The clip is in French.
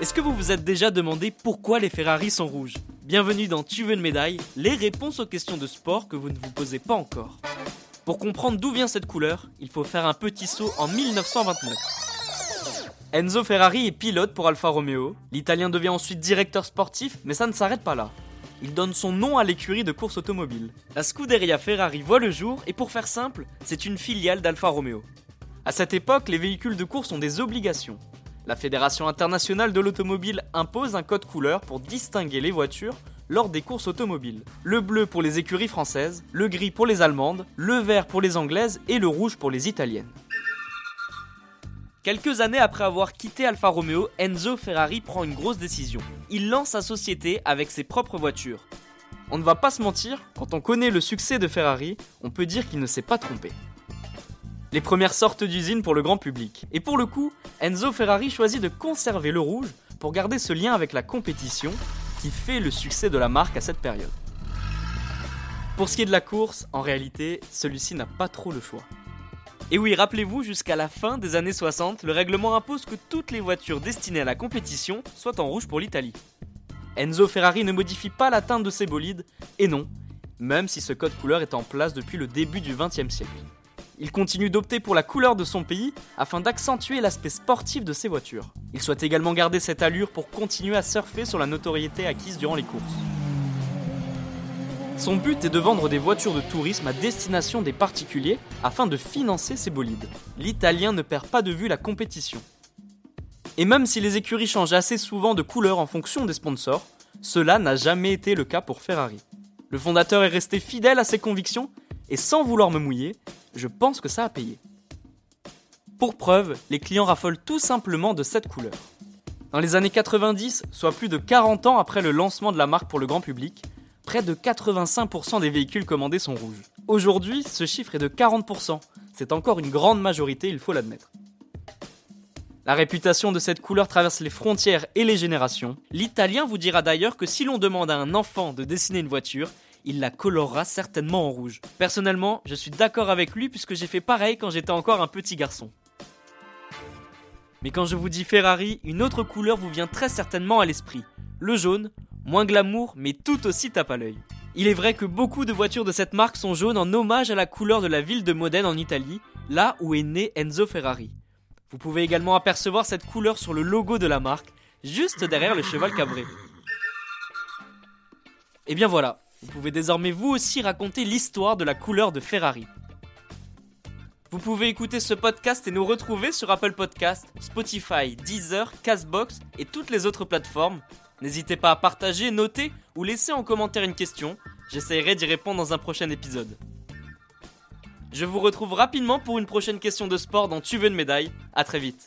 Est-ce que vous vous êtes déjà demandé pourquoi les Ferrari sont rouges ? Bienvenue dans Tu veux une médaille, les réponses aux questions de sport que vous ne vous posez pas encore. Pour comprendre d'où vient cette couleur, il faut faire un petit saut en 1929. Enzo Ferrari est pilote pour Alfa Romeo. L'Italien devient ensuite directeur sportif, mais ça ne s'arrête pas là. Il donne son nom à l'écurie de course automobile. La Scuderia Ferrari voit le jour et pour faire simple, c'est une filiale d'Alfa Romeo. À cette époque, les véhicules de course ont des obligations. La Fédération internationale de l'automobile impose un code couleur pour distinguer les voitures lors des courses automobiles. Le bleu pour les écuries françaises, le gris pour les allemandes, le vert pour les anglaises et le rouge pour les italiennes. Quelques années après avoir quitté Alfa Romeo, Enzo Ferrari prend une grosse décision. Il lance sa société avec ses propres voitures. On ne va pas se mentir, quand on connaît le succès de Ferrari, on peut dire qu'il ne s'est pas trompé. Les premières sortent d'usine pour le grand public. Et pour le coup, Enzo Ferrari choisit de conserver le rouge pour garder ce lien avec la compétition qui fait le succès de la marque à cette période. Pour ce qui est de la course, en réalité, celui-ci n'a pas trop le choix. Et oui, rappelez-vous, jusqu'à la fin des années 60, le règlement impose que toutes les voitures destinées à la compétition soient en rouge pour l'Italie. Enzo Ferrari ne modifie pas la teinte de ses bolides, et non, même si ce code couleur est en place depuis le début du XXe siècle. Il continue d'opter pour la couleur de son pays afin d'accentuer l'aspect sportif de ses voitures. Il souhaite également garder cette allure pour continuer à surfer sur la notoriété acquise durant les courses. Son but est de vendre des voitures de tourisme à destination des particuliers afin de financer ses bolides. L'Italien ne perd pas de vue la compétition. Et même si les écuries changent assez souvent de couleur en fonction des sponsors, cela n'a jamais été le cas pour Ferrari. Le fondateur est resté fidèle à ses convictions et sans vouloir me mouiller, je pense que ça a payé. Pour preuve, les clients raffolent tout simplement de cette couleur. Dans les années 90, soit plus de 40 ans après le lancement de la marque pour le grand public, près de 85% des véhicules commandés sont rouges. Aujourd'hui, ce chiffre est de 40%. C'est encore une grande majorité, il faut l'admettre. La réputation de cette couleur traverse les frontières et les générations. L'Italien vous dira d'ailleurs que si l'on demande à un enfant de dessiner une voiture, il la colorera certainement en rouge. Personnellement, je suis d'accord avec lui puisque j'ai fait pareil quand j'étais encore un petit garçon. Mais quand je vous dis Ferrari, une autre couleur vous vient très certainement à l'esprit. Le jaune, moins glamour, mais tout aussi tape à l'œil. Il est vrai que beaucoup de voitures de cette marque sont jaunes en hommage à la couleur de la ville de Modène en Italie, là où est né Enzo Ferrari. Vous pouvez également apercevoir cette couleur sur le logo de la marque, juste derrière le cheval cabré. Et bien voilà. Vous pouvez désormais vous aussi raconter l'histoire de la couleur de Ferrari. Vous pouvez écouter ce podcast et nous retrouver sur Apple Podcasts, Spotify, Deezer, Castbox et toutes les autres plateformes. N'hésitez pas à partager, noter ou laisser en commentaire une question. J'essaierai d'y répondre dans un prochain épisode. Je vous retrouve rapidement pour une prochaine question de sport dans Tu veux une médaille. À très vite.